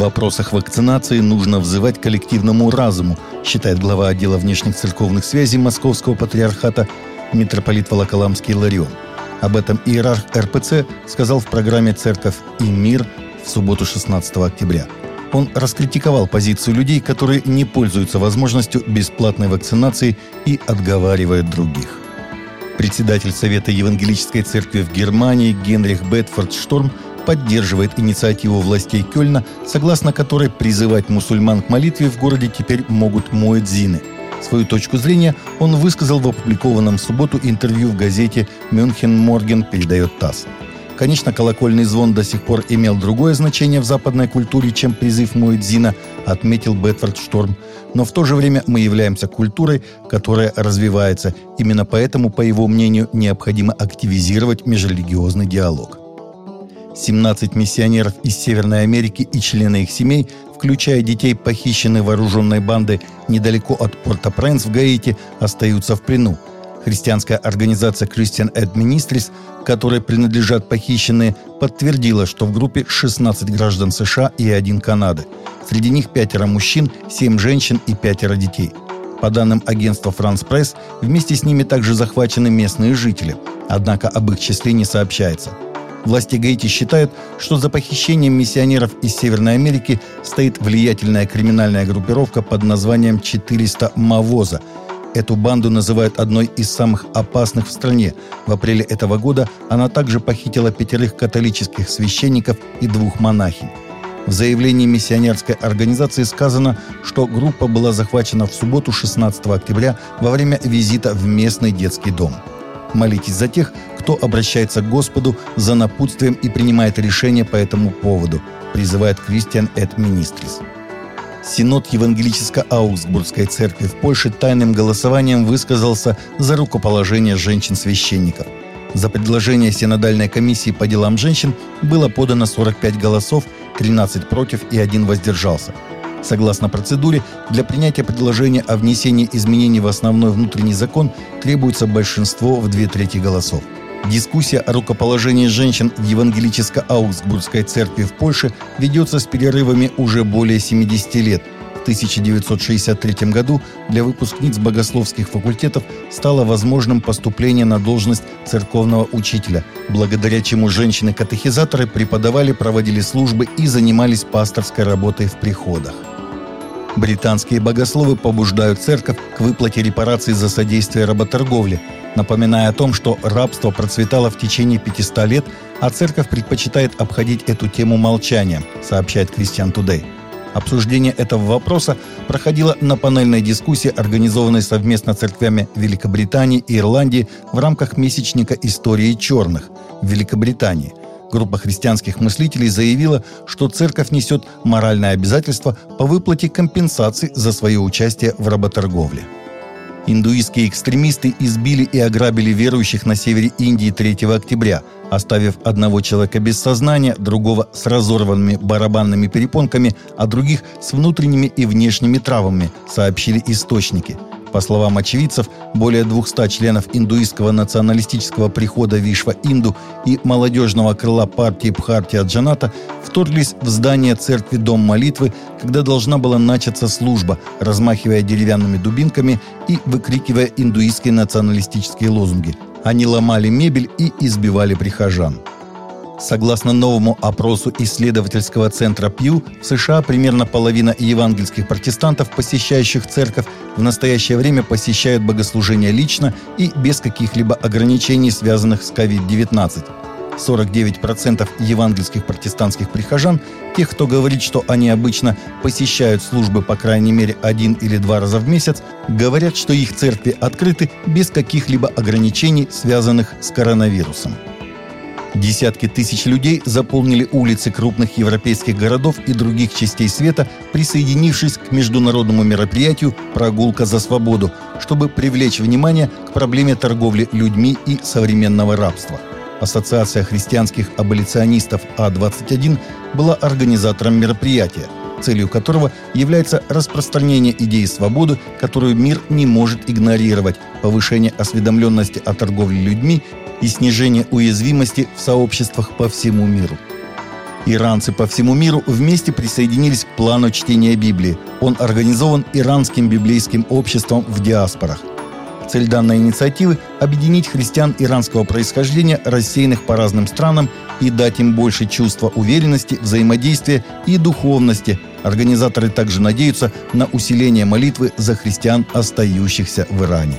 В вопросах вакцинации нужно взывать к коллективному разуму, считает глава отдела внешних церковных связей Московского патриархата митрополит Волоколамский Ларион. Об этом иерарх РПЦ сказал в программе «Церковь и мир» в субботу 16 октября. Он раскритиковал позицию людей, которые не пользуются возможностью бесплатной вакцинации и отговаривают других. Председатель Совета Евангелической Церкви в Германии Генрих Бедфорд-Штром поддерживает инициативу властей Кёльна, согласно которой призывать мусульман к молитве в городе теперь могут муэдзины. Свою точку зрения он высказал в опубликованном в субботу интервью в газете «Мюнхен Морген», передает ТАСС. Конечно, колокольный звон до сих пор имел другое значение в западной культуре, чем призыв муэдзина, отметил Бедфорд-Штром. Но в то же время мы являемся культурой, которая развивается. Именно поэтому, по его мнению, необходимо активизировать межрелигиозный диалог. 17 миссионеров из Северной Америки и члены их семей, включая детей, похищенных вооруженной бандой недалеко от Порт-о-Пренс в Гаити, остаются в плену. Христианская организация Christian Aid Ministries, которой принадлежат похищенные, подтвердила, что в группе 16 граждан США и 1 Канады. Среди них 5 мужчин, 7 женщин и 5 детей. По данным агентства «Франс Пресс», вместе с ними также захвачены местные жители. Однако об их числе не сообщается. Власти Гаити считают, что за похищением миссионеров из Северной Америки стоит влиятельная криминальная группировка под названием 400 Мавоза. Эту банду называют одной из самых опасных в стране. В апреле этого года она также похитила 5 католических священников и 2 монахинь. В заявлении миссионерской организации сказано, что группа была захвачена в субботу 16 октября во время визита в местный детский дом. Молитесь за тех, кто обращается к Господу за напутствием и принимает решения по этому поводу, призывает Christian Aid Ministries. Синод Евангелической Аугсбургской Церкви в Польше тайным голосованием высказался за рукоположение женщин-священников. За предложение Синодальной комиссии по делам женщин было подано 45 голосов, 13 против и 1 воздержался. Согласно процедуре, для принятия предложения о внесении изменений в основной внутренний закон требуется большинство в 2/3 голосов. Дискуссия о рукоположении женщин в Евангелической Аугсбургской Церкви в Польше ведется с перерывами уже более 70 лет. В 1963 году для выпускниц богословских факультетов стало возможным поступление на должность церковного учителя, благодаря чему женщины-катехизаторы преподавали, проводили службы и занимались пасторской работой в приходах. Британские богословы побуждают церковь к выплате репараций за содействие работорговле, напоминая о том, что рабство процветало в течение 500 лет, а церковь предпочитает обходить эту тему молчанием, сообщает Christian Today. Обсуждение этого вопроса проходило на панельной дискуссии, организованной совместно церквями Великобритании и Ирландии в рамках месячника истории черных в Великобритании. Группа христианских мыслителей заявила, что церковь несет моральное обязательство по выплате компенсации за свое участие в работорговле. Индуистские экстремисты избили и ограбили верующих на севере Индии 3 октября, оставив одного человека без сознания, другого с разорванными барабанными перепонками, а других с внутренними и внешними травмами, сообщили источники. По словам очевидцев, более 200 членов индуистского националистического прихода Вишва-Инду и молодежного крыла партии Бхарти Джаната вторглись в здание церкви «Дом молитвы», когда должна была начаться служба, размахивая деревянными дубинками и выкрикивая индуистские националистические лозунги. Они ломали мебель и избивали прихожан. Согласно новому опросу исследовательского центра Pew, в США примерно половина евангельских протестантов, посещающих церковь, в настоящее время посещают богослужения лично и без каких-либо ограничений, связанных с COVID-19. 49% евангельских протестантских прихожан, тех, кто говорит, что они обычно посещают службы по крайней мере 1 или 2 раза в месяц, говорят, что их церкви открыты без каких-либо ограничений, связанных с коронавирусом. Десятки тысяч людей заполнили улицы крупных европейских городов и других частей света, присоединившись к международному мероприятию «Прогулка за свободу», чтобы привлечь внимание к проблеме торговли людьми и современного рабства. Ассоциация христианских аболиционистов А-21 была организатором мероприятия, целью которого является распространение идеи свободы, которую мир не может игнорировать, повышение осведомленности о торговле людьми и снижение уязвимости в сообществах по всему миру. Иранцы по всему миру вместе присоединились к плану чтения Библии. Он организован Иранским библейским обществом в диаспорах. Цель данной инициативы – объединить христиан иранского происхождения, рассеянных по разным странам, и дать им больше чувства уверенности, взаимодействия и духовности. Организаторы также надеются на усиление молитвы за христиан, остающихся в Иране.